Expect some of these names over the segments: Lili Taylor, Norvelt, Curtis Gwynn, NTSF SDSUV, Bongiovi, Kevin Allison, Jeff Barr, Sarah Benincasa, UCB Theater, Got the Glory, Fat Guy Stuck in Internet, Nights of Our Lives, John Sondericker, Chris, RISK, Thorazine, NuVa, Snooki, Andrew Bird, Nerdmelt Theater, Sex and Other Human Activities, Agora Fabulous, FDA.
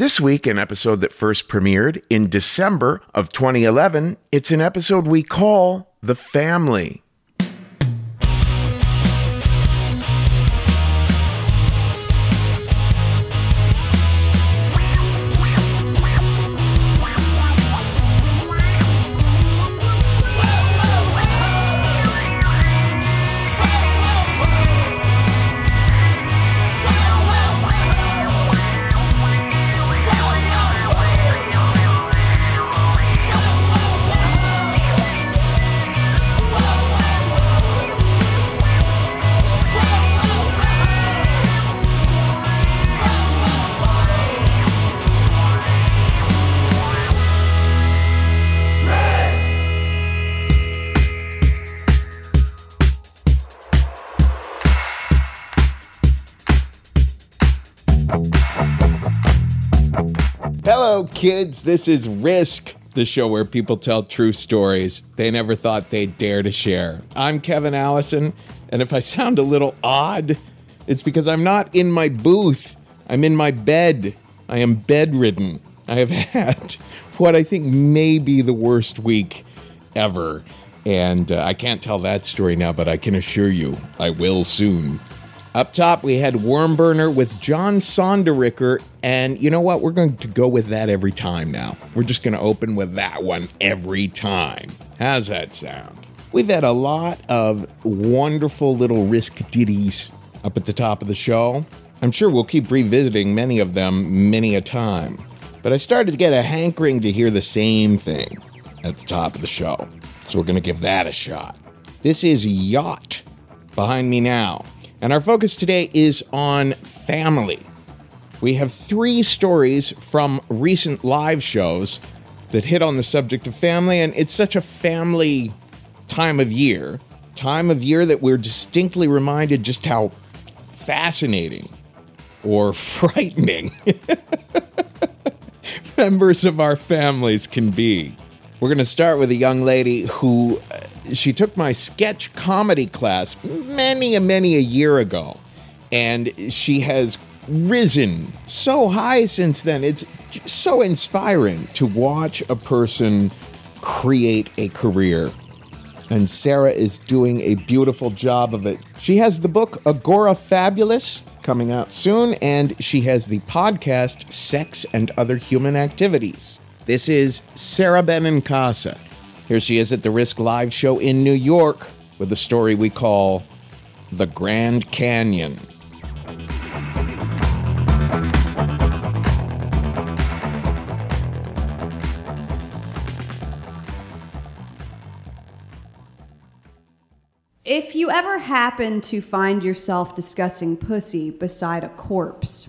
This week, an episode that first premiered in December of 2011, it's an episode we call The Family. Hello, kids. This is Risk, the show where people tell true stories they never thought they'd dare to share. I'm Kevin Allison, and if I sound a little odd, it's because I'm not in my booth. I'm in my bed. I am bedridden. I have had what I think may be the worst week ever, and I can't tell that story now, but I can assure you I will soon. Up top, we had Wormburner with John Sondericker, and you know what? We're going to go with that every time now. We're just going to open with that one every time. How's that sound? We've had a lot of wonderful little Risk ditties up at the top of the show. I'm sure we'll keep revisiting many of them many a time, but I started to get a hankering to hear the same thing at the top of the show, so we're going to give that a shot. This is Yacht behind me now. And our focus today is on family. We have three stories from recent live shows that hit on the subject of family, and it's such a family time of year that we're distinctly reminded just how fascinating or frightening members of our families can be. We're going to start with a young lady who... She took my sketch comedy class many a year ago, and she has risen so high since then. It's so inspiring to watch a person create a career, and Sarah is doing a beautiful job of it. She has the book Agora Fabulous coming out soon, and she has the podcast Sex and Other Human Activities. This is Sarah Benincasa. Here she is at the Risk Live show in New York with a story we call The Grand Canyon. If you ever happen to find yourself discussing pussy beside a corpse,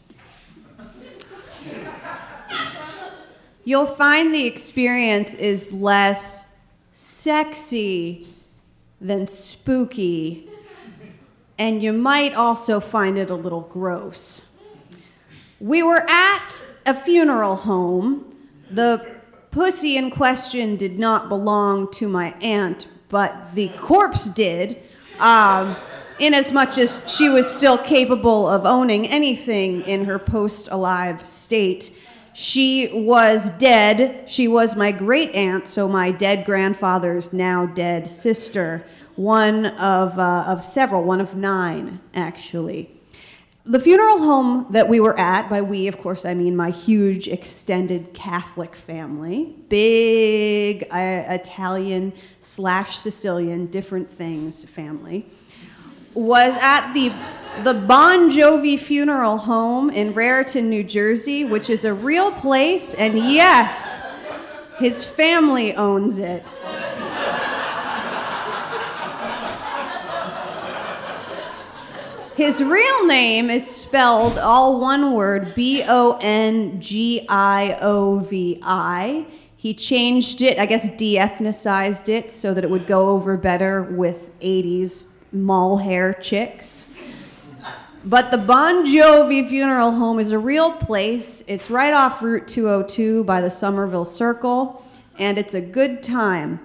you'll find the experience is less sexy than spooky, and you might also find it a little gross. We were at a funeral home. The pussy in question did not belong to my aunt, but the corpse did, inasmuch as she was still capable of owning anything in her post-alive state. She was dead. She was my great aunt, so my dead grandfather's now dead sister, one of several, one of nine, actually. The funeral home that we were at, by we, of course, I mean my huge extended Catholic family, big Italian / Sicilian, different things family, was at the Bon Jovi Funeral Home in Raritan, New Jersey, which is a real place, and yes, his family owns it. His real name is spelled all one word, Bongiovi. He changed it, I guess de-ethnicized it so that it would go over better with 80s mall hair chicks. But the Bon Jovi Funeral Home is a real place. It's right off Route 202 by the Somerville Circle, and it's a good time.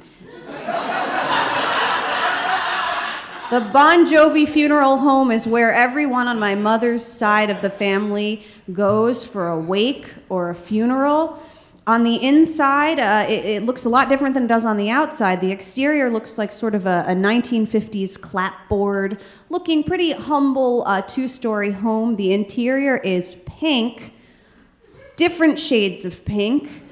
The Bon Jovi Funeral Home is where everyone on my mother's side of the family goes for a wake or a funeral. On the inside, it looks a lot different than it does on the outside. The exterior looks like sort of a 1950s clapboard, looking pretty humble, two-story home. The interior is pink, different shades of pink.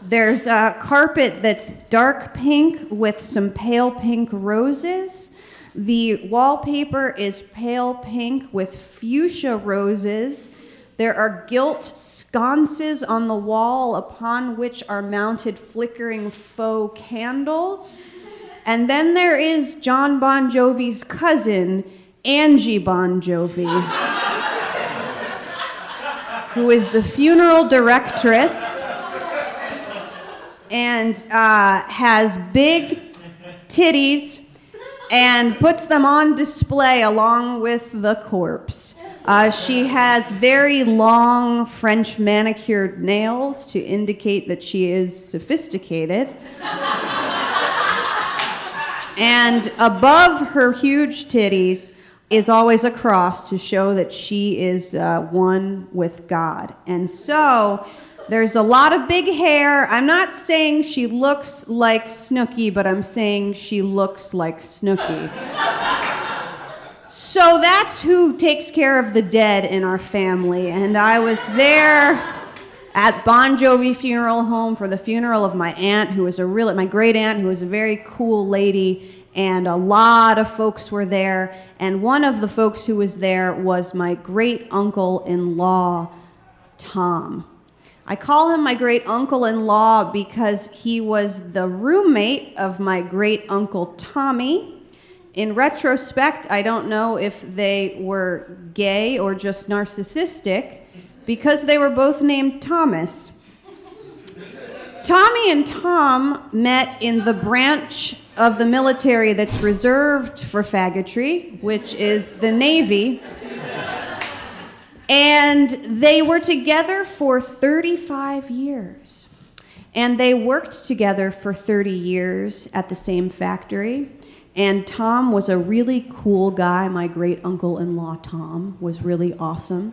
There's a carpet that's dark pink with some pale pink roses. The wallpaper is pale pink with fuchsia roses. There are gilt sconces on the wall upon which are mounted flickering faux candles. And then there is John Bon Jovi's cousin, Angie Bon Jovi, who is the funeral directress and has big titties and puts them on display along with the corpse. She has very long French manicured nails to indicate that she is sophisticated. And above her huge titties is always a cross to show that she is one with God. And so there's a lot of big hair. I'm not saying she looks like Snooki, but I'm saying she looks like Snooki. So that's who takes care of the dead in our family. And I was there at Bon Jovi Funeral Home for the funeral of my aunt, who was my great aunt, who was a very cool lady, and a lot of folks were there. And one of the folks who was there was my great uncle-in-law, Tom. I call him my great uncle-in-law because he was the roommate of my great uncle Tommy. In retrospect, I don't know if they were gay or just narcissistic because they were both named Thomas. Tommy and Tom met in the branch of the military that's reserved for faggotry, which is the Navy. And they were together for 35 years. And they worked together for 30 years at the same factory. And Tom was a really cool guy. My great uncle-in-law, Tom, was really awesome.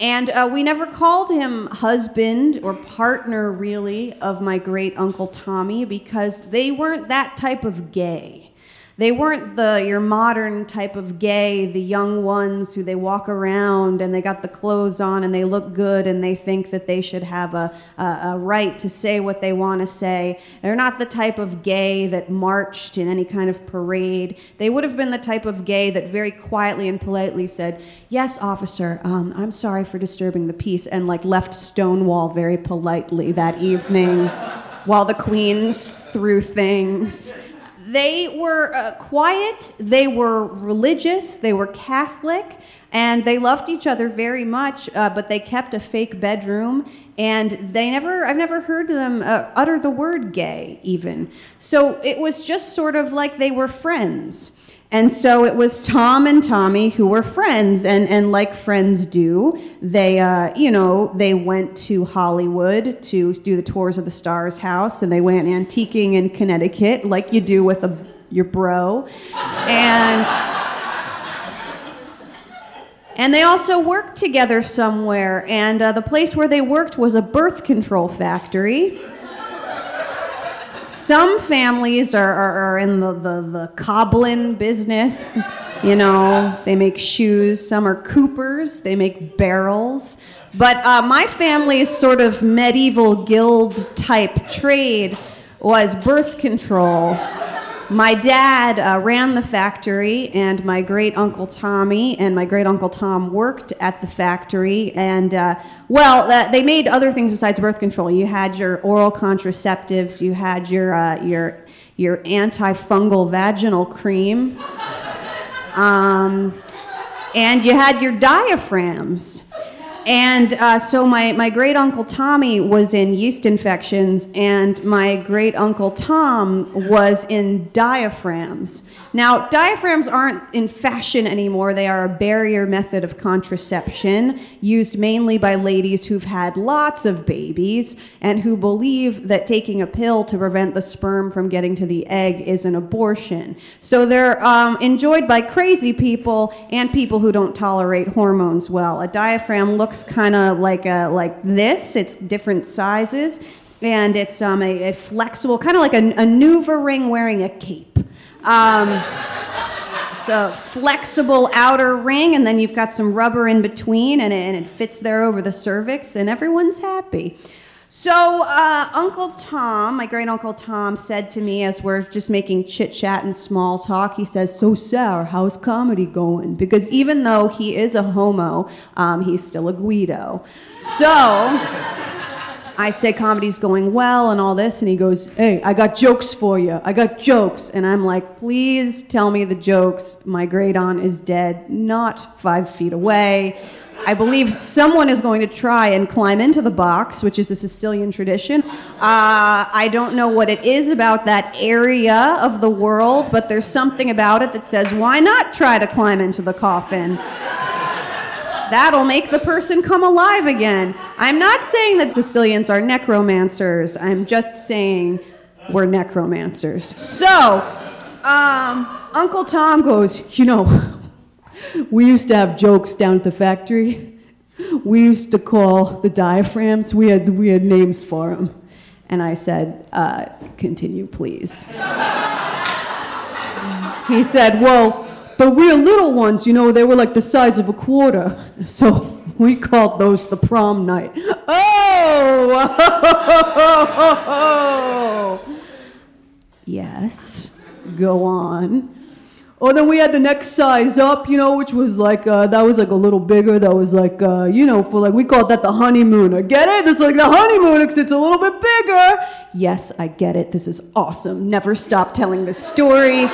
And we never called him husband or partner, really, of my great uncle Tommy because they weren't that type of gay. They weren't your modern type of gay, the young ones who they walk around and they got the clothes on and they look good and they think that they should have a right to say what they want to say. They're not the type of gay that marched in any kind of parade. They would have been the type of gay that very quietly and politely said, "Yes, officer, I'm sorry for disturbing the peace," and left Stonewall very politely that evening while the queens threw things. They were quiet, they were religious, they were Catholic, and they loved each other very much, but they kept a fake bedroom, and I've never heard them utter the word gay, even. So it was just sort of like they were friends. And so it was Tom and Tommy who were friends, and like friends do, they went to Hollywood to do the tours of the Stars house, and they went antiquing in Connecticut, like you do with your bro. And they also worked together somewhere, and the place where they worked was a birth control factory. Some families are in the Coblin business. You know, they make shoes. Some are coopers. They make barrels. But my family's sort of medieval guild-type trade was birth control. My dad ran the factory, and my great-uncle Tommy and my great-uncle Tom worked at the factory. And, they made other things besides birth control. You had your oral contraceptives. You had your antifungal vaginal cream. And you had your diaphragms. And so my great-uncle Tommy was in yeast infections, and my great-uncle Tom was in diaphragms. Now, diaphragms aren't in fashion anymore. They are a barrier method of contraception used mainly by ladies who've had lots of babies and who believe that taking a pill to prevent the sperm from getting to the egg is an abortion. So they're enjoyed by crazy people and people who don't tolerate hormones well. A diaphragm looks kind of like this. It's different sizes, and it's a flexible, kind of like a NuVa ring wearing a cape. It's a flexible outer ring, and then you've got some rubber in between, and it fits there over the cervix, and everyone's happy. So Uncle Tom, my great-uncle Tom, said to me as we're just making chit-chat and small talk, he says, "So, Sarah, how's comedy going?" Because even though he is a homo, he's still a Guido. So I say comedy's going well and all this, and he goes, "Hey, I got jokes for you. I got jokes." And I'm like, "Please tell me the jokes. My great-aunt is dead, not 5 feet away. I believe someone is going to try and climb into the box," which is a Sicilian tradition. I don't know what it is about that area of the world, but there's something about it that says, why not try to climb into the coffin? That'll make the person come alive again. I'm not saying that Sicilians are necromancers. I'm just saying we're necromancers. So, Uncle Tom goes, "You know, we used to have jokes down at the factory. We used to call the diaphragms. We had names for them." And I said, "Continue, please." He said, "Well, the real little ones, you know, they were like the size of a quarter. So we called those the prom night." Oh! Yes. Go on. "Oh, then we had the next size up, you know, which was like, that was like a little bigger. That was like, you know, for like, we called that the honeymooner. Get it? It's like the honeymooner because it's a little bit bigger." Yes, I get it. This is awesome. Never stop telling this story.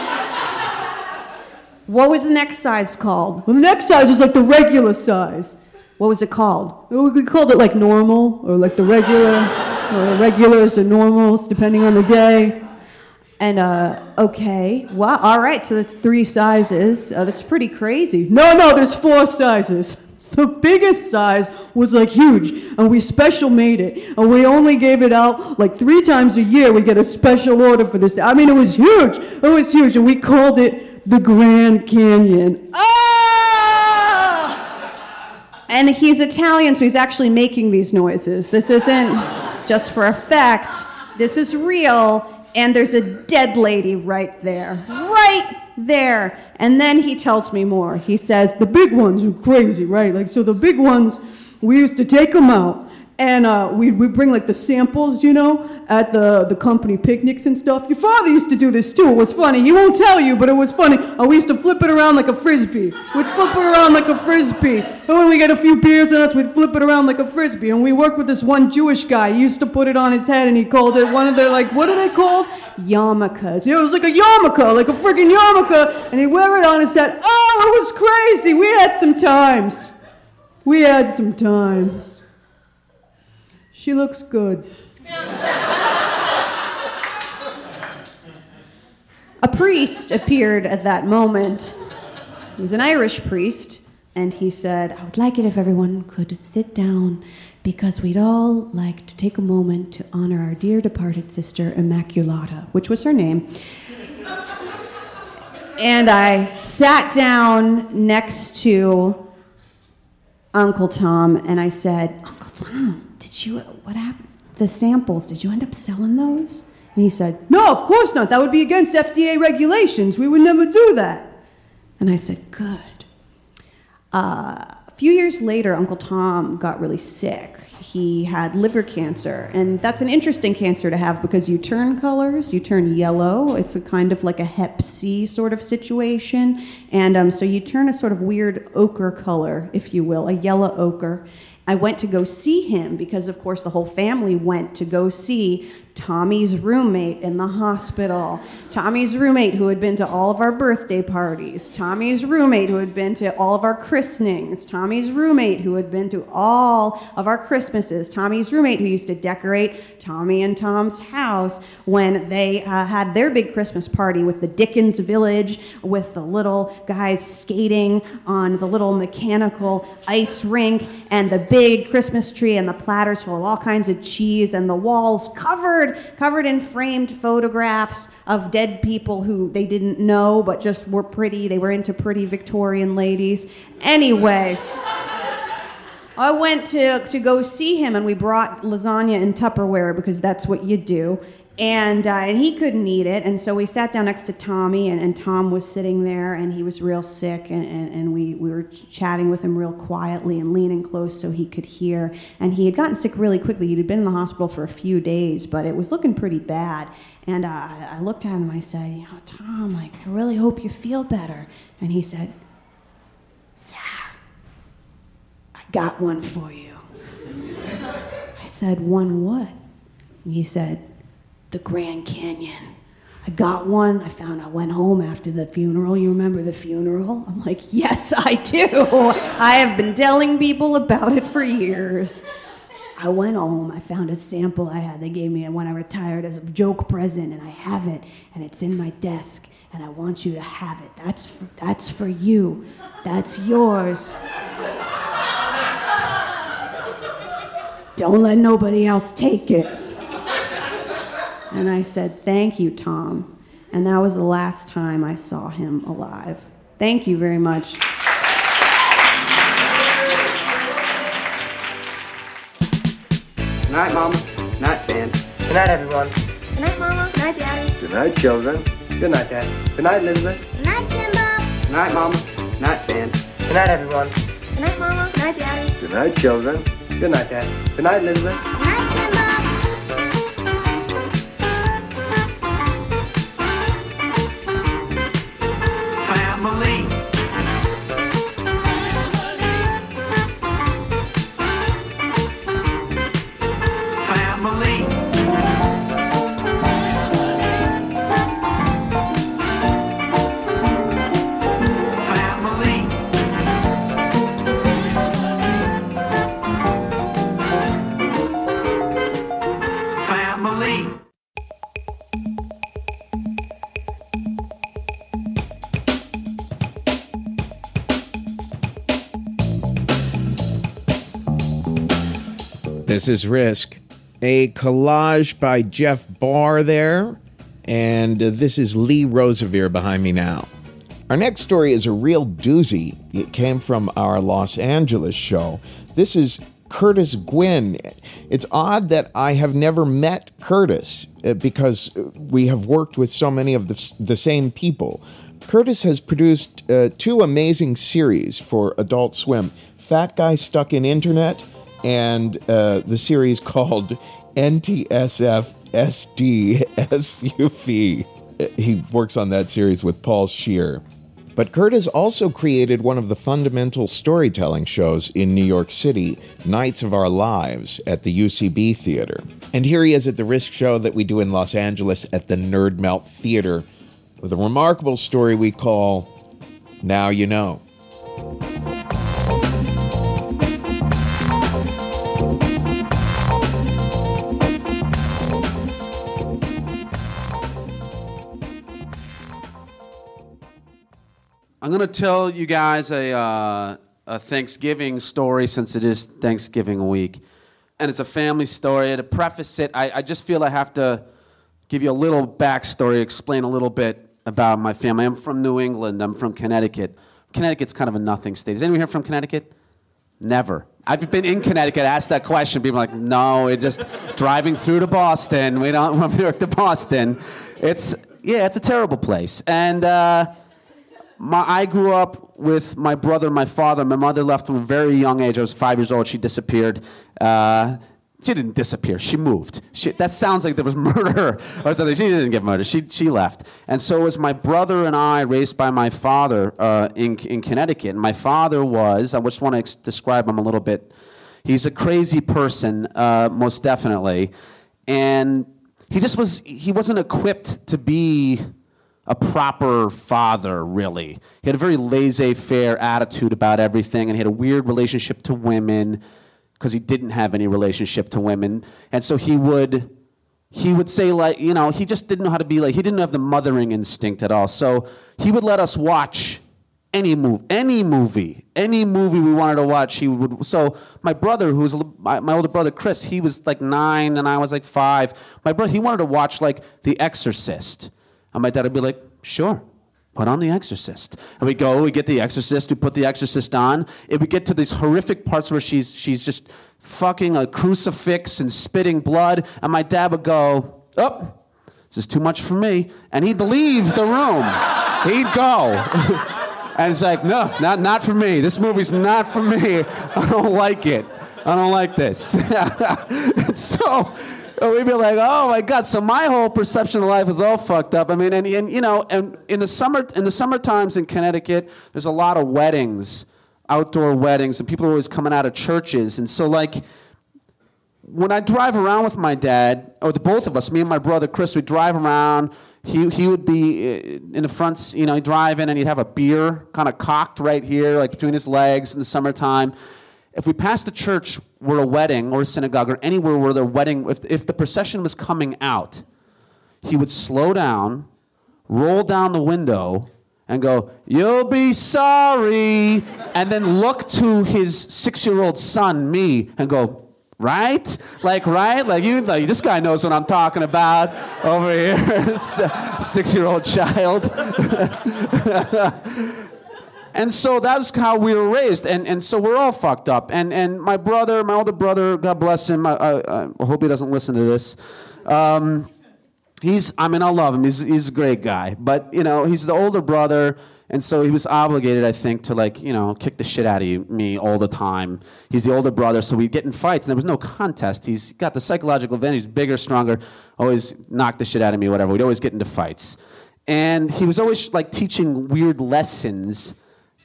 "What was the next size called?" "Well, the next size was like the regular size." "What was it called?" "We called it like normal or like the regular or regulars or normals, depending on the day." And, "Okay, wow, all right, so that's 3 sizes. That's pretty crazy." No, there's 4 sizes. The biggest size was like huge, and we special made it. And we only gave it out like 3 times a year. We get a special order for this. I mean, it was huge. It was huge, and we called it the Grand Canyon. Ah! And he's Italian, so he's actually making these noises. This isn't just for effect. This is real. And there's a dead lady right there. Right there. And then he tells me more. He says, "The big ones are crazy, right? Like, so the big ones, we used to take them out, and we'd bring, like, the samples, you know, at the company picnics and stuff. Your father used to do this, too. It was funny. He won't tell you, but it was funny. We used to flip it around like a Frisbee. We'd flip it around like a Frisbee. And when we get a few beers on us, we'd flip it around like a Frisbee. And we worked with this one Jewish guy. He used to put it on his head, and he called it one of their, like, what are they called? Yarmulkes. It was like a yarmulke, like a friggin' yarmulke. And he'd wear it on his head. Oh, it was crazy. We had some times. She looks good." A priest appeared at that moment. He was an Irish priest, and he said, "I would like it if everyone could sit down, because we'd all like to take a moment to honor our dear departed sister Immaculata," which was her name. And I sat down next to Uncle Tom, and I said, "Uncle Tom, what happened? The samples, did you end up selling those?" And he said, "No, of course not. That would be against FDA regulations. We would never do that." And I said, good. A few years later, Uncle Tom got really sick. He had liver cancer, and that's an interesting cancer to have because you turn colors, you turn yellow. It's a kind of like a hep C sort of situation, and so you turn a sort of weird ochre color, if you will, a yellow ochre. I went to go see him because, of course, the whole family went to go see Tommy's roommate in the hospital. Tommy's roommate who had been to all of our birthday parties. Tommy's roommate who had been to all of our christenings. Tommy's roommate who had been to all of our Christmases. Tommy's roommate who used to decorate Tommy and Tom's house when they had their big Christmas party with the Dickens Village, with the little guys skating on the little mechanical ice rink and the big Christmas tree and the platters full of all kinds of cheese and the walls covered in framed photographs of dead people who they didn't know but just were pretty. They were into pretty Victorian ladies. Anyway, I went to go see him, and we brought lasagna and Tupperware because that's what you do. And he couldn't eat it, and so we sat down next to Tommy, and Tom was sitting there, and he was real sick, and we were chatting with him real quietly and leaning close so he could hear. And he had gotten sick really quickly. He had been in the hospital for a few days, but it was looking pretty bad. And I looked at him, I said, you know, Tom, like, I really hope you feel better. And he said, Sarah, I got one for you. I said, one what? And he said, the Grand Canyon. I got one. I found I went home after the funeral. You remember the funeral? I'm like, yes, I do. I have been telling people about it for years. I went home. I found a sample I had. They gave me when I retired as a joke present, and I have it, and it's in my desk, and I want you to have it. That's for you. That's yours. Don't let nobody else take it. And I said, thank you, Tom. And that was the last time I saw him alive. Thank you very much. Good night, Mama. Good night, Dan. Good night, everyone. Good night, Mama. Good night, Daddy. Good night, children. Good night, Dad. Good night, Elizabeth. Good night, Jimbo. Good night, Mama. Good night, Dan. Good night, everyone. Good night, Mama. Good night, Daddy. Good night, children. Good night, Dad. Good night, Elizabeth. Good night, Jimbo. This is Risk, a collage by Jeff Barr there, and this is Lee Rosevear behind me now. Our next story is a real doozy. It came from our Los Angeles show. This is Curtis Gwynn. It's odd that I have never met Curtis because we have worked with so many of the same people. Curtis has produced two amazing series for Adult Swim, Fat Guy Stuck in Internet, and the series called NTSF SDSUV. He works on that series with Paul Scheer. But Curtis also created one of the fundamental storytelling shows in New York City, Nights of Our Lives, at the UCB Theater. And here he is at the Risk show that we do in Los Angeles at the Nerdmelt Theater with a remarkable story we call Now You Know. I'm going to tell you guys a Thanksgiving story since it is Thanksgiving week. And it's a family story. To preface it, I just feel I have to give you a little backstory, explain a little bit about my family. I'm from New England. I'm from Connecticut. Connecticut's kind of a nothing state. Is anyone here from Connecticut? Never. I've been in Connecticut, asked that question. People are like, no, it's just driving through to Boston. We don't want to work to Boston. It's a terrible place. And I grew up with my brother and my father. My mother left from a very young age. I was 5 years old. She disappeared. She didn't disappear. She moved. That sounds like there was murder or something. She didn't get murdered. She left. And so it was my brother and I, raised by my father in Connecticut. And my father was, I just want to describe him a little bit. He's a crazy person, most definitely. And he wasn't equipped to be a proper father, really. He had a very laissez-faire attitude about everything, and he had a weird relationship to women because he didn't have any relationship to women. And so he would say, like, you know, he just didn't know how to be, like, he didn't have the mothering instinct at all. So he would let us watch any movie we wanted to watch. He would. So my brother, who's my older brother Chris, he was like 9 and I was like 5. My brother, he wanted to watch like The Exorcist. And my dad would be like, sure, put on The Exorcist. And we'd go, we'd get The Exorcist, we'd put The Exorcist on. It would get to these horrific parts where she's just fucking a crucifix and spitting blood. And my dad would go, oh, this is too much for me. And he'd leave the room. He'd go. And it's like, no, not for me. This movie's not for me. I don't like it. I don't like this. So... we'd be like, oh my God! So my whole perception of life is all fucked up. I mean, and you know, and in the summer times in Connecticut, there's a lot of weddings, outdoor weddings, and people are always coming out of churches. And so, like, when I drive around with my dad, or the both of us, me and my brother Chris, we drive around. He would be in the front, you know, he'd drive in and he'd have a beer kind of cocked right here, like between his legs in the summertime. If we passed a church or a wedding or a synagogue or anywhere where the wedding, if the procession was coming out, he would slow down, roll down the window, and go, "You'll be sorry," and then look to his 6-year-old son, me, and go, right? Like this guy knows what I'm talking about over here, 6-year-old child. And so that's how we were raised, and so we're all fucked up. And my brother, my older brother, God bless him. I hope he doesn't listen to this. I love him. He's a great guy, but you know, he's the older brother, and so he was obligated, I think, to, like, you know, kick the shit out of me all the time. He's the older brother, so we'd get in fights, and there was no contest. He's got the psychological advantage. He's bigger, stronger. Always knocked the shit out of me, whatever. We'd always get into fights, and he was always like teaching weird lessons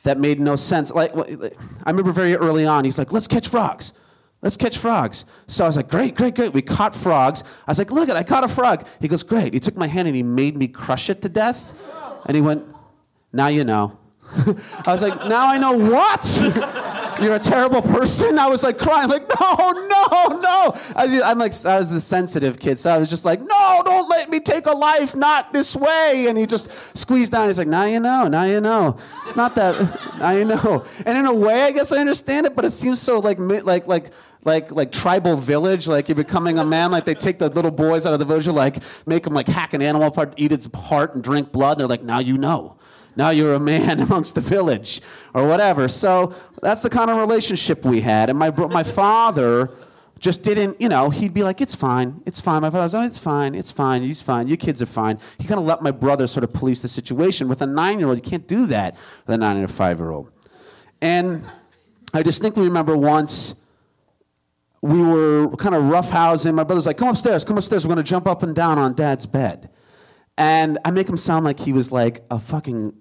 that made no sense. Like, I remember very early on, he's like, let's catch frogs. So I was like, great. We caught frogs. I was like, look at, I caught a frog. He goes, great. He took my hand and he made me crush it to death. And he went, now you know. I was like, now I know what? You're a terrible person? I was like crying, like, no. I was the sensitive kid, so I was just like, no, don't let me take a life, not this way. And he just squeezed down. He's like, now you know. It's not that, now you know. And in a way, I guess I understand it, but it seems so like tribal village, like you're becoming a man, like they take the little boys out of the village, like make them like hack an animal apart, eat its heart and drink blood. They're like, now you know. Now you're a man amongst the village, or whatever. So that's the kind of relationship we had. And my father just didn't, you know, he'd be like, it's fine. My father was, oh, it's fine, he's fine, you kids are fine. He kind of let my brother sort of police the situation. With a 9-year-old, you can't do that with a 9- or 5-year-old. And I distinctly remember once we were kind of roughhousing. My brother's like, come upstairs, we're going to jump up and down on Dad's bed. And I make him sound like he was like a fucking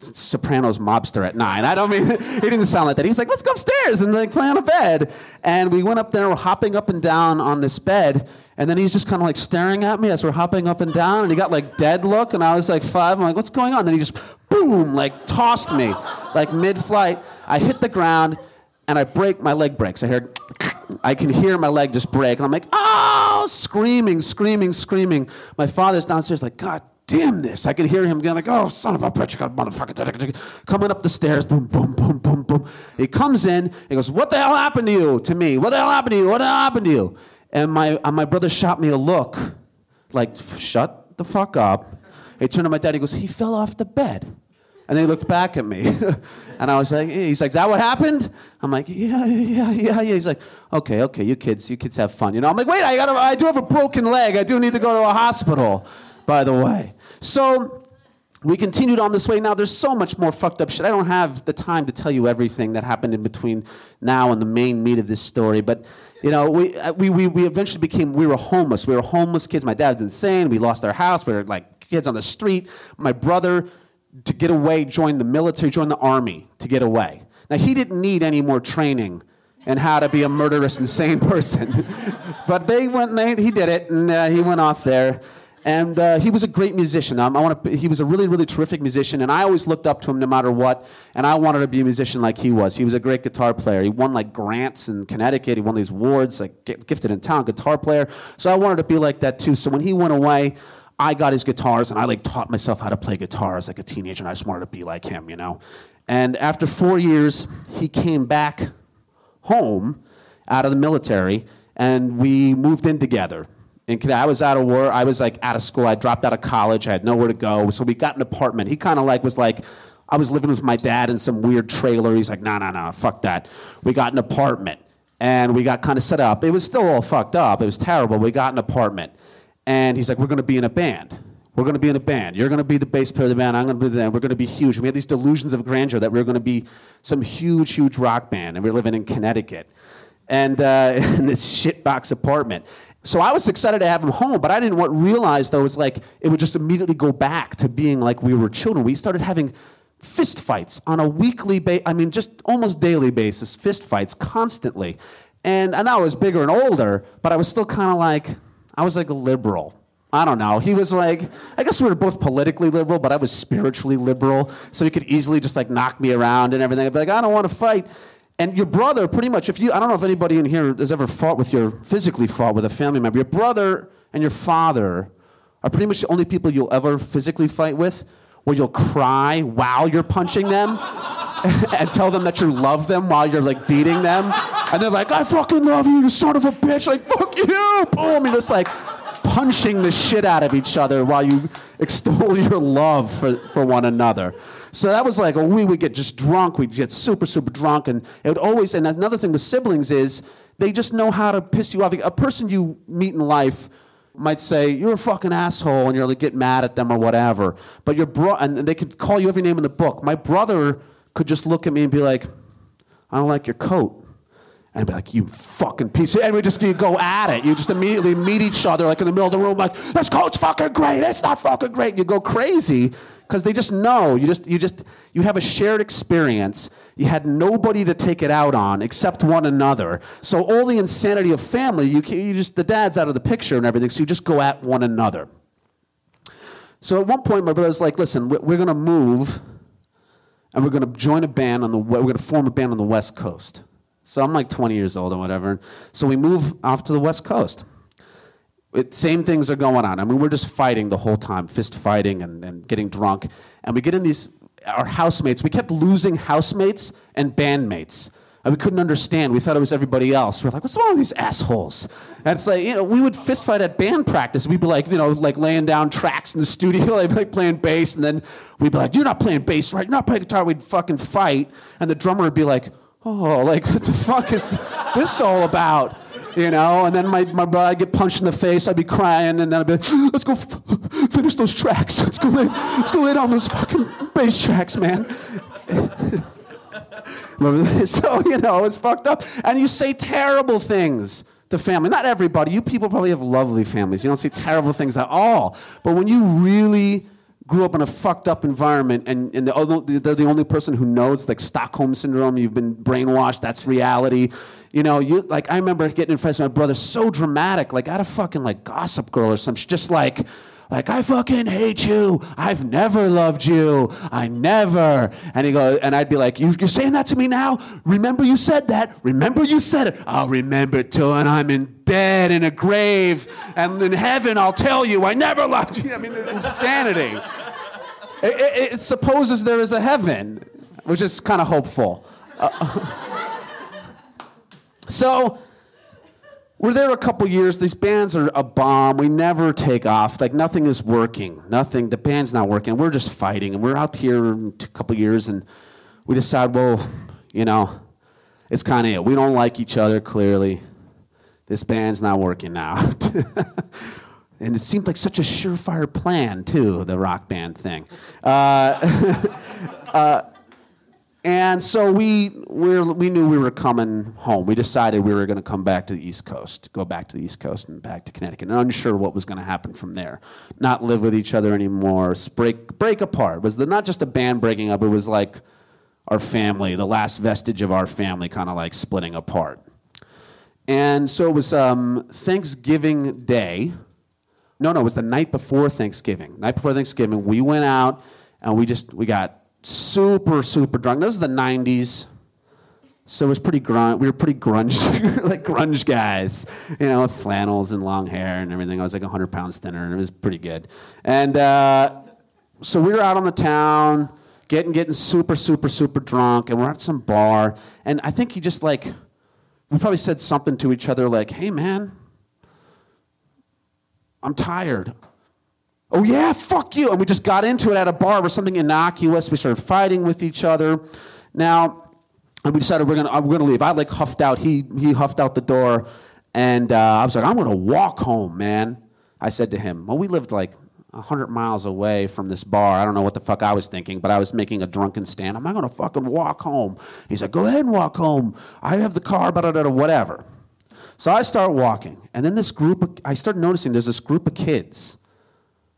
Sopranos mobster at 9. I don't mean, he didn't sound like that. He was like, let's go upstairs and like play on a bed. And we went up there, we're hopping up and down on this bed. And then he's just kind of like staring at me as we're hopping up and down. And he got like dead look. And I was like 5. I'm like, what's going on? And then he just boom, like tossed me like mid-flight. I hit the ground and my leg breaks. I can hear my leg just break. And I'm like, oh, screaming. My father's downstairs like, God damn this. I can hear him going like, oh, son of a bitch, motherfucker. Coming up the stairs, boom. He comes in. He goes, what the hell happened to you? To me. What the hell happened to you? And my brother shot me a look like, shut the fuck up. He turned to my dad. He goes, he fell off the bed. And then he looked back at me. And I was like, hey. He's like, is that what happened? I'm like, yeah. He's like, okay, you kids have fun. You know, I'm like, wait, I do have a broken leg. I do need to go to a hospital, by the way. So We continued on this way. Now there's so much more fucked up shit. I don't have the time to tell you everything that happened in between now and the main meat of this story, but you know, we eventually became, we were homeless. We were homeless kids. My dad was insane. We lost our house. We were like kids on the street. My brother, to get away, joined the military, joined the army to get away. Now, he didn't need any more training in how to be a murderous, insane person. But they went, and he did it, and he went off there. And he was a great musician. He was a really, really terrific musician, and I always looked up to him no matter what, and I wanted to be a musician like he was. He was a great guitar player. He won like grants in Connecticut. He won these awards, like gifted in town guitar player. So I wanted to be like that too. So when he went away, I got his guitars, and I like taught myself how to play guitar as like a teenager, and I just wanted to be like him, you know. And after 4 years, he came back home out of the military, and we moved in together. And I was out of work. I was like out of school. I dropped out of college. I had nowhere to go. So we got an apartment. He kind of like was like, I was living with my dad in some weird trailer. He's like, no, fuck that. We got an apartment, and we got kind of set up. It was still all fucked up. It was terrible. We got an apartment, and he's like, we're going to be in a band. We're going to be in a band. You're going to be the bass player of the band. I'm going to be the band. We're going to be huge. We had these delusions of grandeur that we were going to be some huge, huge rock band, and we were living in Connecticut, and in this shitbox apartment. So I was excited to have him home, but I didn't realize, though, was like it would just immediately go back to being like we were children. We started having fist fights on a weekly just almost daily basis, fist fights constantly. And I was bigger and older, but I was still kind of like, I was like a liberal. I don't know. He was like, I guess we were both politically liberal, but I was spiritually liberal, so he could easily just like knock me around and everything. I'd be like, I don't want to fight. And your brother, pretty much, I don't know if anybody in here has ever physically fought with a family member. Your brother and your father are pretty much the only people you'll ever physically fight with, where you'll cry while you're punching them and tell them that you love them while you're like beating them. And they're like, I fucking love you, you son of a bitch. Like, fuck you. Boom. You're just like punching the shit out of each other while you extol your love for one another. So that was like, we would get just drunk. We'd get super, super drunk. And it would always, and another thing with siblings is they just know how to piss you off. A person you meet in life might say, you're a fucking asshole, and you're like, get mad at them or whatever. But your and they could call you every name in the book. My brother could just look at me and be like, I don't like your coat. And I'd be like, you fucking piece of... And we just go at it. You just immediately meet each other, like in the middle of the room, like, this coat's fucking great. It's not fucking great. You go crazy because they just know. You have a shared experience. You had nobody to take it out on except one another. So all the insanity of family, the dad's out of the picture and everything, so you just go at one another. So at one point, my brother's like, listen, we're going to move, and we're going to join a band we're going to form a band on the West Coast. So I'm like 20 years old or whatever. So we move off to the West Coast. Same things are going on. I mean, we're just fighting the whole time, fist fighting and getting drunk. And we get in our housemates. We kept losing housemates and bandmates. And we couldn't understand. We thought it was everybody else. We're like, what's wrong with these assholes? And it's like, we would fist fight at band practice. We'd be like, like laying down tracks in the studio. I'd be like playing bass. And then we'd be like, you're not playing bass, right? You're not playing guitar. We'd fucking fight. And the drummer would be like, oh, like, what the fuck is this all about? And then my brother, I'd get punched in the face, I'd be crying, and then I'd be like, let's go finish those tracks. Let's go lay down those fucking bass tracks, man. So, it's fucked up. And you say terrible things to family. Not everybody. You people probably have lovely families. You don't say terrible things at all. But when you really grew up in a fucked up environment, and they're the only person who knows, like Stockholm Syndrome, you've been brainwashed, that's reality. I remember getting in fights with my brother, so dramatic, like out of fucking like Gossip Girl or some shit, just like, I fucking hate you, I've never loved you, I never. And I'd be like, you're saying that to me now? Remember you said that, remember you said it. I'll remember it till I'm in bed in a grave, and in heaven I'll tell you I never loved you. I mean, insanity. It supposes there is a heaven, which is kind of hopeful. So, we're there a couple years. These bands are a bomb. We never take off. Like, nothing is working. Nothing. The band's not working. We're just fighting. And we're out here in a couple years, and we decide, well, it's kind of it. We don't like each other, clearly. This band's not working out. And it seemed like such a surefire plan, too, the rock band thing. And so we knew we were coming home. We decided we were going to come back to the East Coast, go back to the East Coast and back to Connecticut, and unsure what was going to happen from there. Not live with each other anymore, break apart. It was not just a band breaking up, it was like our family, the last vestige of our family kind of like splitting apart. And so it was Thanksgiving Day. No, it was the night before Thanksgiving. Night before Thanksgiving, we went out and we got super, super drunk. This is the 90s, so it was pretty grunge. We were pretty grunge, like grunge guys, you know, with flannels and long hair and everything. I was like 100 pounds thinner, and it was pretty good. And so we were out on the town, getting super, super, super drunk, and we're at some bar. And I think we probably said something to each other like, "Hey, man, I'm tired." "Oh, yeah, fuck you." And we just got into it at a bar or something innocuous. We started fighting with each other. Now, and we decided we're gonna leave. I like huffed out. He huffed out the door. And I was like, "I'm going to walk home, man." I said to him, well, we lived like 100 miles away from this bar. I don't know what the fuck I was thinking, but I was making a drunken stand. "I'm not going to fucking walk home." He's like, "Go ahead and walk home. I have the car, blah, blah, blah, whatever." So I start walking. And then I started noticing there's this group of kids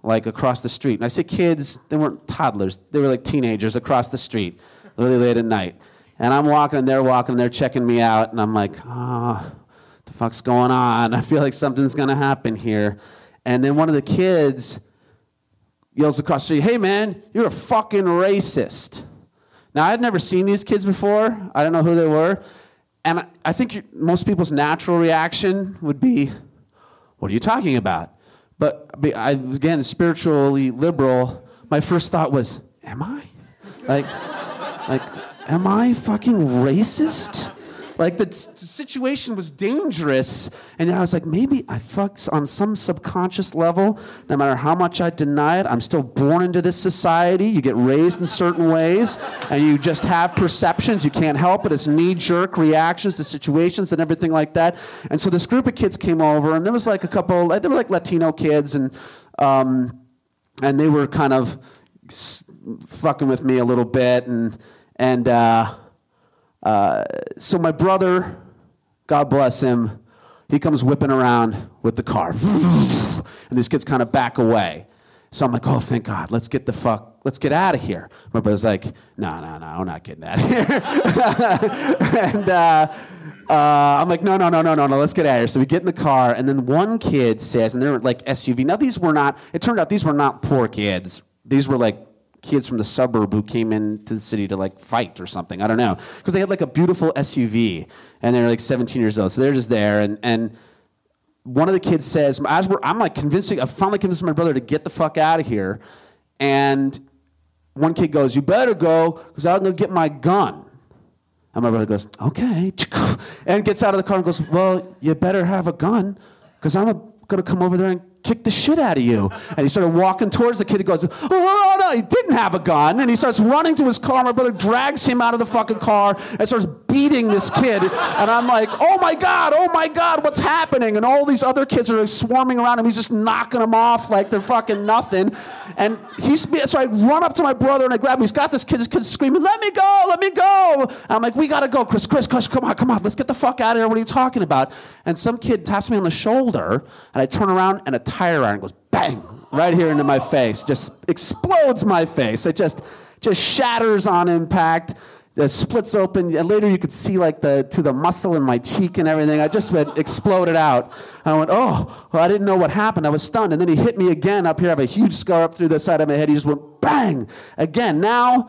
like across the street. And I say kids, they weren't toddlers. They were like teenagers across the street, really late at night. And I'm walking, and they're checking me out. And I'm like, what the fuck's going on? I feel like something's going to happen here. And then one of the kids yells across the street, "Hey, man, you're a fucking racist." Now, I'd never seen these kids before. I don't know who they were. And I think most people's natural reaction would be, "What are you talking about?" But I, again, spiritually liberal, my first thought was, "Am I? Like, am I fucking racist?" Like, the situation was dangerous, and then I was like, maybe I fucks on some subconscious level. No matter how much I deny it, I'm still born into this society. You get raised in certain ways, and you just have perceptions. You can't help it. It's knee-jerk reactions to situations and everything like that. And so this group of kids came over, and there was like a couple. They were like Latino kids, and they were kind of fucking with me a little bit, so my brother, God bless him, he comes whipping around with the car. And these kids kind of back away. So I'm like, oh, thank God, let's get out of here. My brother's like, no, we're not getting out of here. And I'm like, no, let's get out of here. So we get in the car, and then one kid says, and they're like SUV. Now, it turned out these were not poor kids. These were like kids from the suburb who came into the city to like fight or something. I don't know. Because they had like a beautiful SUV and they were like 17 years old. So they're just there. And one of the kids says, I finally convinced my brother to get the fuck out of here. And one kid goes, "You better go because I'm going to get my gun." And my brother goes, "Okay." And gets out of the car and goes, "Well, you better have a gun because I'm going to come over there and kick the shit out of you." And he started walking towards the kid. He goes, "Oh, no, he didn't have a gun." And he starts running to his car. My brother drags him out of the fucking car and starts beating this kid. And I'm like, oh my God, what's happening? And all these other kids are swarming around him. He's just knocking them off like they're fucking nothing. And so I run up to my brother and I grab him. He's got this kid's screaming, let me go. And I'm like, we gotta go, Chris, come on, let's get the fuck out of here. What are you talking about? And some kid taps me on the shoulder and I turn around and a tire iron goes bang right here into my face, just explodes my face. It just shatters on impact, splits open, and later you could see like the muscle in my cheek and everything. I just exploded out. And I went, oh, well, I didn't know what happened. I was stunned. And then he hit me again up here. I have a huge scar up through the side of my head. He just went bang again. Now,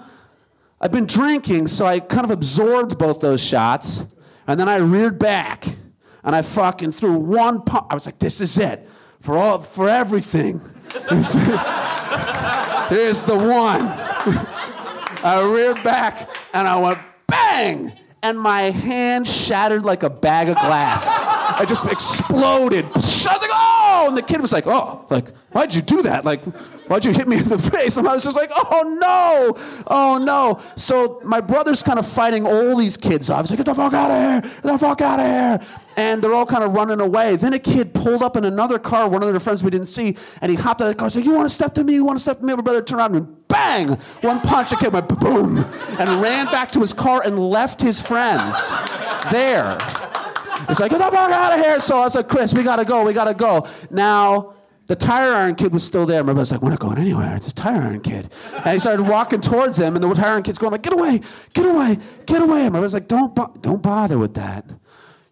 I've been drinking, so I kind of absorbed both those shots, and then I reared back, and I fucking threw one pump. I was like, this is it. For everything. Here's the one. I reared back and I went bang! And my hand shattered like a bag of glass. I just exploded. I was like, oh! And the kid was like, oh, like, why'd you do that? Like, why'd you hit me in the face? And I was just like, oh no. So my brother's kind of fighting all these kids. I was like, get the fuck out of here. and they're all kind of running away. Then a kid pulled up in another car, one of their friends we didn't see, and he hopped out of the car and said, "You want to step to me? You want to step to me?" My brother turned around and bang! One punch, the kid went boom, and ran back to his car and left his friends there. He's like, "Get the fuck out of here!" So I was like, "Chris, we gotta go, we gotta go." Now, the tire iron kid was still there. My brother's like, "We're not going anywhere. It's this tire iron kid." And he started walking towards him, and the tire iron kid's going like, "Get away, get away, get away." And my brother's like, "Don't bother with that.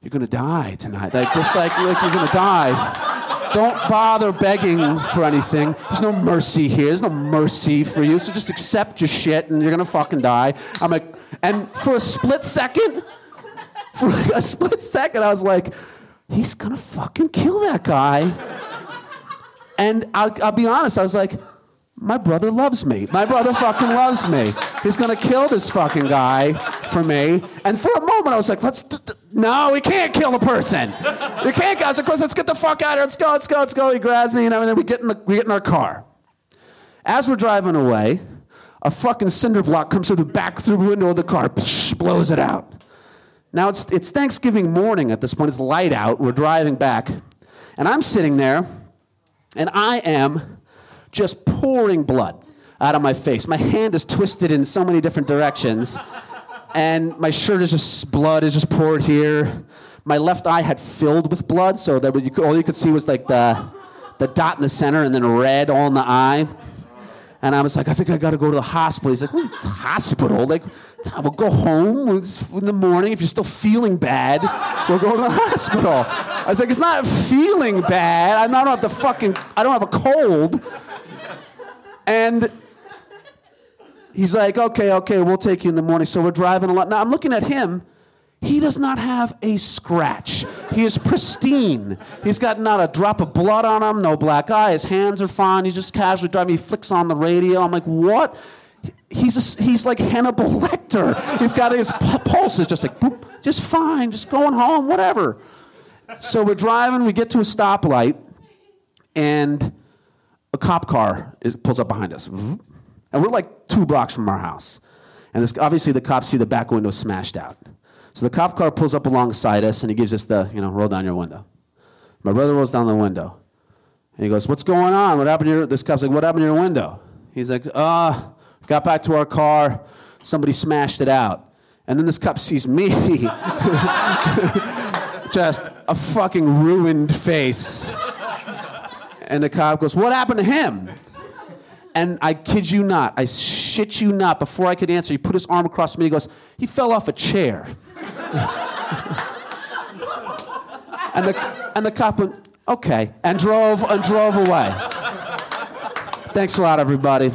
You're gonna die tonight. Like, just like you're gonna die. Don't bother begging for anything. There's no mercy here. There's no mercy for you. So just accept your shit, and you're gonna fucking die." I'm like, and for a split second, I was like, "He's gonna fucking kill that guy." And I'll be honest, I was like, my brother loves me. My brother fucking loves me. He's gonna kill this fucking guy for me. And for a moment I was like, no, we can't kill a person. We can't, guys. Of course, let's get the fuck out of here. Let's go, let's go, let's go. He grabs me, and everything. We get in our car. As we're driving away, a fucking cinder block comes through the back through the window of the car, blows it out. Now it's Thanksgiving morning at this point. It's light out. We're driving back. And I'm sitting there, and I am just pouring blood out of my face. My hand is twisted in so many different directions. And my shirt is just, blood is just poured here. My left eye had filled with blood, so that all you could see was like the dot in the center and then red all in the eye. And I was like, I think I gotta go to the hospital. He's like, "What hospital? Like, we'll go home in the morning. If you're still feeling bad, we'll go to the hospital." I was like, "It's not feeling bad. I don't have a cold." And he's like, okay, "We'll take you in the morning." So we're driving a lot. Now I'm looking at him. He does not have a scratch. He is pristine. He's got not a drop of blood on him, no black eye. His hands are fine. He's just casually driving. He flicks on the radio. I'm like, what? He's like Hannibal Lecter. He's got his pulse is just like, boop, just fine, just going home, whatever. So we're driving. We get to a stoplight, and a cop car pulls up behind us. And we're like 2 blocks from our house. And obviously the cops see the back window smashed out. So the cop car pulls up alongside us, and he gives us the, roll down your window. My brother rolls down the window. And he goes, "What's going on? What happened to your..." This cop's like, "What happened to your window?" He's like, "Got back to our car. Somebody smashed it out." And then this cop sees me. Just a fucking ruined face. And the cop goes, "What happened to him?" And I kid you not, I shit you not, before I could answer, he put his arm across me and he goes, "He fell off a chair." And the cop went, "Okay," and drove away. Thanks a lot, everybody.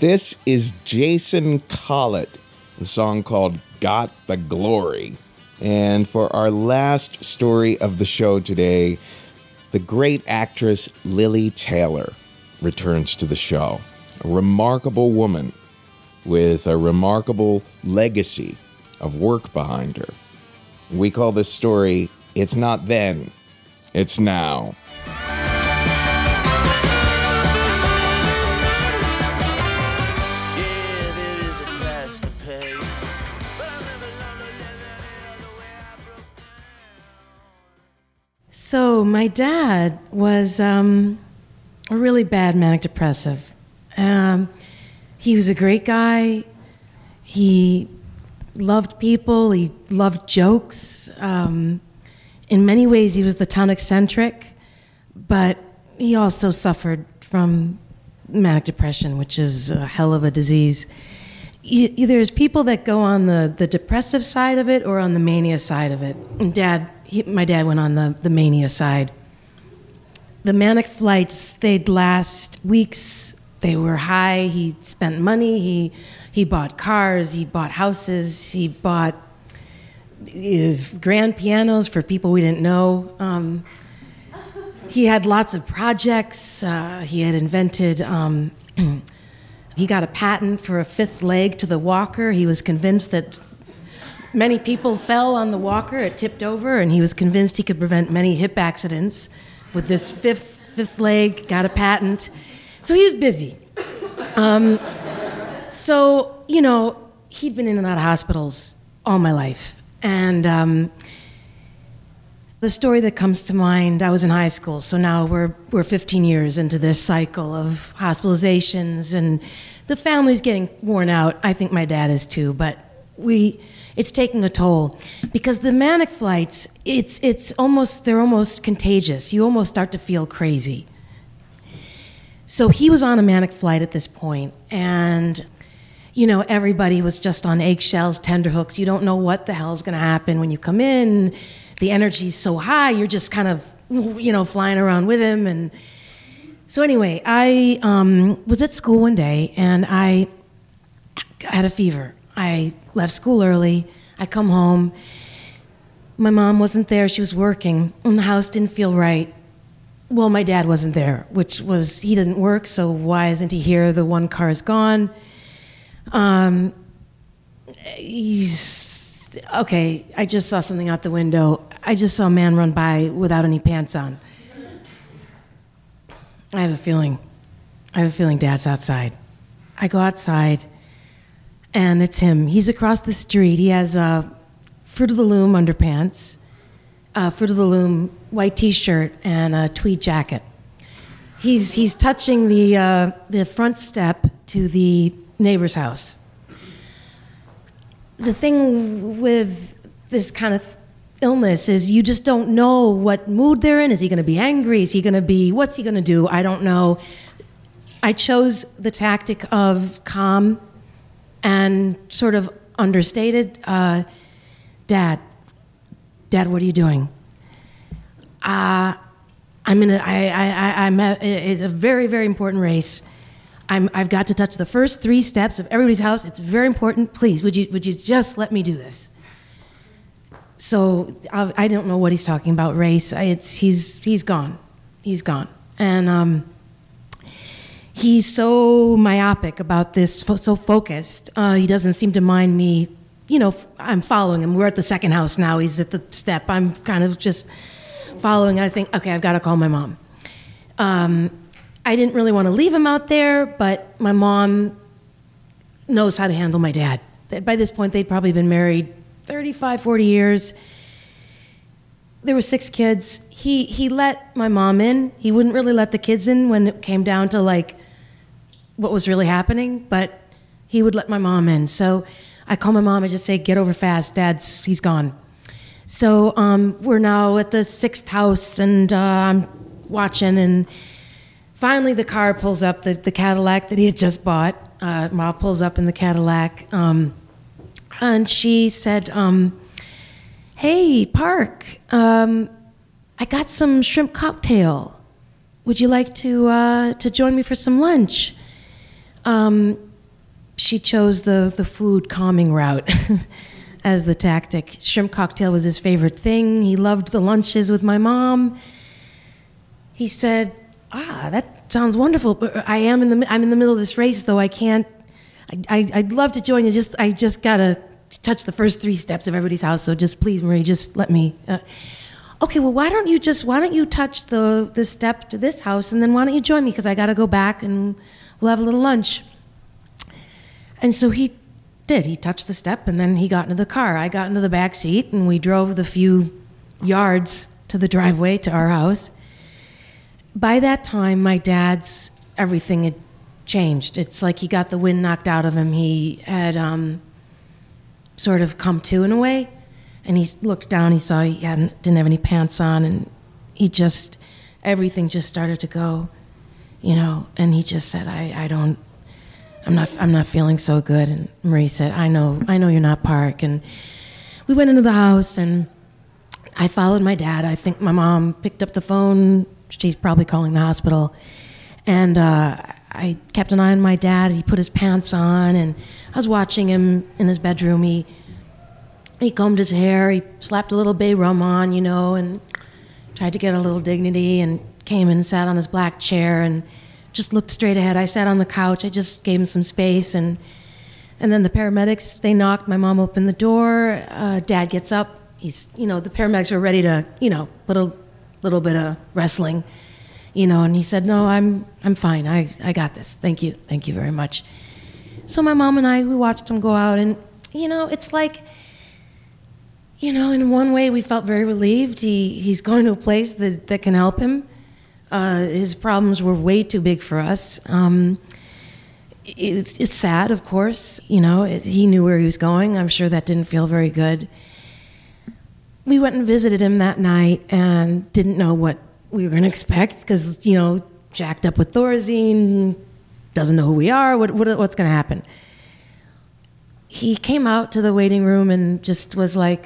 This is Jason Collett, the song called "Got the Glory." And for our last story of the show today, the great actress Lili Taylor returns to the show. A remarkable woman with a remarkable legacy of work behind her. We call this story, "It's Not Then, It's Now." So my dad was a really bad manic depressive. He was a great guy. He loved people. He loved jokes. In many ways, he was the town eccentric, but he also suffered from manic depression, which is a hell of a disease. There's people that go on the depressive side of it or on the mania side of it. And my dad went on the mania side. The manic flights, they'd last weeks. They were high. He spent money. He bought cars. He bought houses. He bought grand pianos for people we didn't know. He had lots of projects. He had invented, he got a patent for a fifth leg to the walker. He was convinced that many people fell on the walker. It tipped over, and he was convinced he could prevent many hip accidents with this fifth leg, got a patent. So he was busy. He'd been in and out of hospitals all my life. And the story that comes to mind, I was in high school, so now we're 15 years into this cycle of hospitalizations, and the family's getting worn out. I think my dad is too, but it's taking a toll. Because the manic flights, they're almost contagious. You almost start to feel crazy. So he was on a manic flight at this point, and everybody was just on eggshells, tenderhooks. You don't know what the hell is going to happen when you come in. The energy's so high, you're just kind of, flying around with him. And so anyway, I was at school one day, and I had a fever. I left school early. I come home. My mom wasn't there. She was working, and the house didn't feel right. Well, my dad wasn't there, which was, he didn't work, so why isn't he here? The one car is gone. I just saw something out the window. I just saw a man run by without any pants on. I have a feeling Dad's outside. I go outside, and it's him. He's across the street. He has Fruit of the Loom underpants, Fruit of the Loom white T-shirt, and a tweed jacket. He's touching the front step to the neighbor's house. The thing with this kind of illness is you just don't know what mood they're in. Is he going to be angry? Is he going to be, what's he going to do? I don't know. I chose the tactic of calm and sort of understated. Dad, what are you doing? I'm at a very, very important race. I've got to touch the first three steps of everybody's house. It's very important. Please, would you just let me do this? So I don't know what he's talking about, race. He's gone. He's gone. And he's so myopic about this, so focused. He doesn't seem to mind me. I'm following him. We're at the second house now. He's at the step. I'm kind of just following. I think, okay, I've got to call my mom. I didn't really want to leave him out there, but my mom knows how to handle my dad. By this point, they'd probably been married 35, 40 years. There were 6 kids. He let my mom in. He wouldn't really let the kids in when it came down to what was really happening, but he would let my mom in. So I call my mom. I just say, get over fast. He's gone. So we're now at the 6th house, and I'm watching, and finally, the car pulls up, the Cadillac that he had just bought. Ma pulls up in the Cadillac, and she said, hey, Park, I got some shrimp cocktail. Would you like to join me for some lunch? She chose the food calming route as the tactic. Shrimp cocktail was his favorite thing. He loved the lunches with my mom. He said, that sounds wonderful. But I'm in the middle of this race, though. I'd love to join you. I just gotta touch the first 3 steps of everybody's house. So just please, Marie, just let me. Okay. Well, why don't you touch the step to this house, and then why don't you join me? Because I gotta go back, and we'll have a little lunch. And so he did. He touched the step, and then he got into the car. I got into the back seat, and we drove the few yards to the driveway to our house. By that time, my dad's everything had changed. It's like he got the wind knocked out of him. He had sort of come to in a way. And he looked down, he saw he didn't have any pants on, and he just, everything just started to go, you know, and he just said, I'm not feeling so good. And Marie said, I know you're not, Park. And we went into the house, and I followed my dad. I think my mom picked up the phone. She's probably calling the hospital. And I kept an eye on my dad. He put his pants on, and I was watching him in his bedroom. He combed his hair, he slapped a little bay rum on, you know, and tried to get a little dignity, and came and sat on his black chair and just looked straight ahead. I sat on the couch, I just gave him some space, and then the paramedics, they knocked, my mom opened the door, Dad gets up, he's, you know, the paramedics were ready to, you know, put a little bit of wrestling, you know, and he said, no, I'm fine, I got this, thank you very much. So my mom and I, we watched him go out, and, you know, it's like, you know, in one way, we felt very relieved. He's going to a place that can help him. His problems were way too big for us. It's sad, of course. You know, he knew where he was going. I'm sure that didn't feel very good. We went and visited him that night and didn't know what we were going to expect because, you know, jacked up with Thorazine, doesn't know who we are, what's going to happen. He came out to the waiting room and just was like,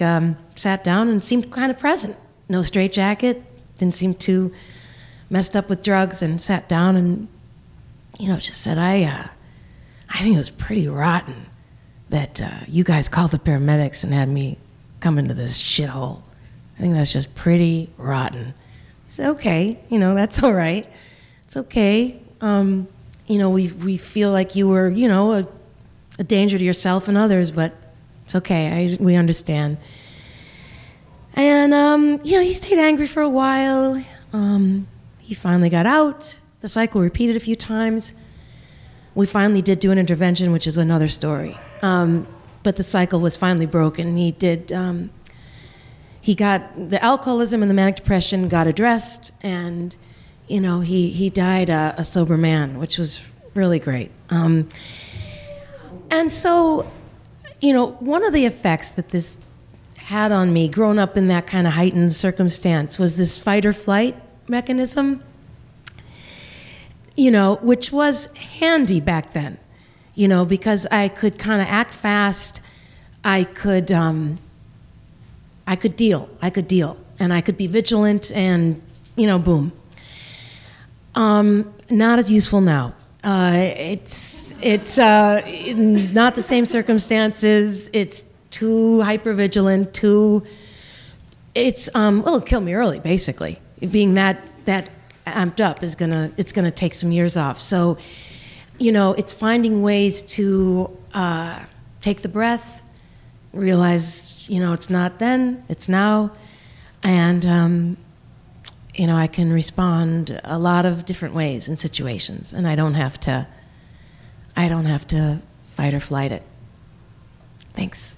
sat down and seemed kind of present. No straitjacket, didn't seem too messed up with drugs, and sat down and, you know, just said, I think it was pretty rotten that you guys called the paramedics and had me come into this shithole. I think that's just pretty rotten. I said, okay, you know, that's all right. It's okay. You know, we feel like you were, you know, a danger to yourself and others, but it's okay, we understand. And, you know, he stayed angry for a while. He finally got out. The cycle repeated a few times. We finally did do an intervention, which is another story. But the cycle was finally broken. He got the alcoholism and the manic depression got addressed, and, you know, he died a sober man, which was really great. And so, you know, one of the effects that this had on me, growing up in that kind of heightened circumstance, was this fight or flight mechanism, you know, which was handy back then, you know, because I could kind of act fast, I could deal, and I could be vigilant, and, you know, boom. Not as useful now. It's not the same circumstances. It's too hypervigilant, well, it'll kill me early, basically. Being that amped up it's gonna take some years off. So, you know, it's finding ways to take the breath, realize, you know, it's not then, it's now, and, you know, I can respond a lot of different ways in situations, and I don't have to fight or flight it. Thanks.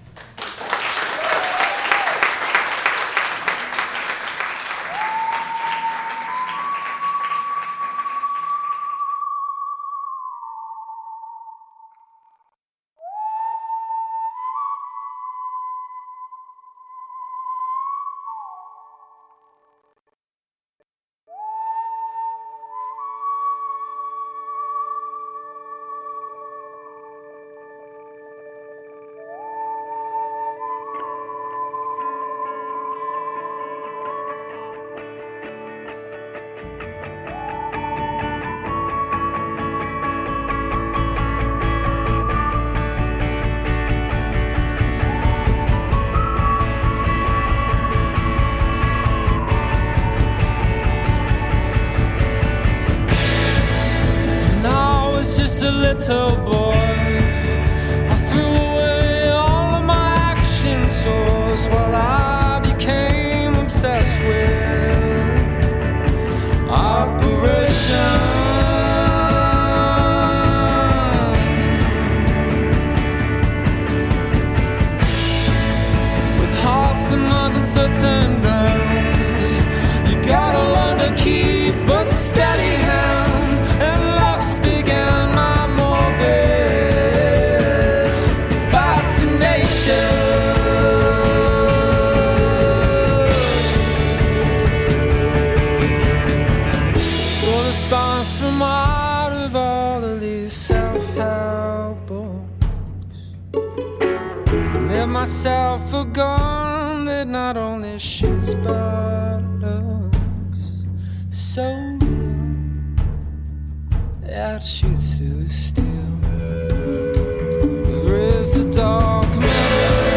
Certain grounds let myself a gun that not only shoots but looks so real that shoots through steel. There is a dark matter.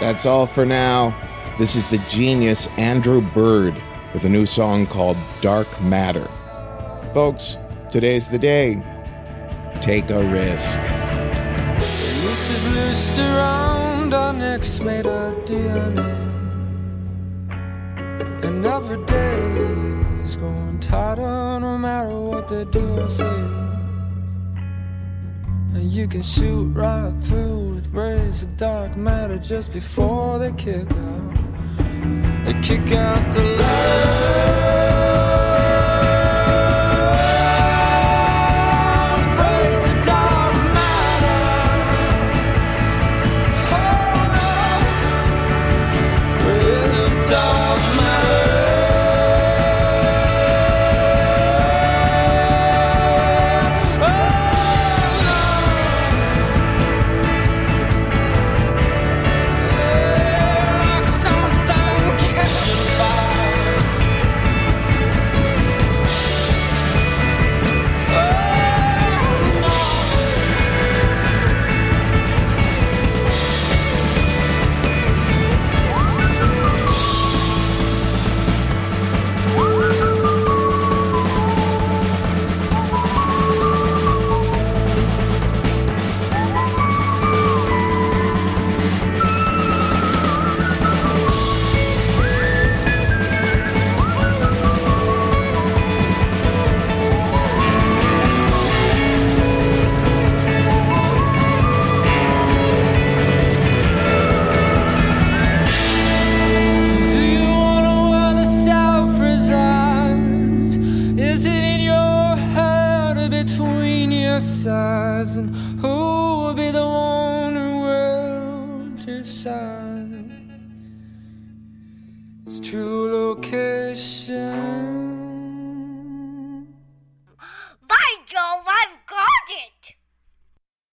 That's all for now. This is the genius Andrew Bird with a new song called Dark Matter. Folks, today's the day. Take a risk. The roof is loosed around our necks, made our DNA. And every day is going tighter, no matter what they do or say. And you can shoot right through the rays of dark matter just before they kick out. They kick out the light. True location.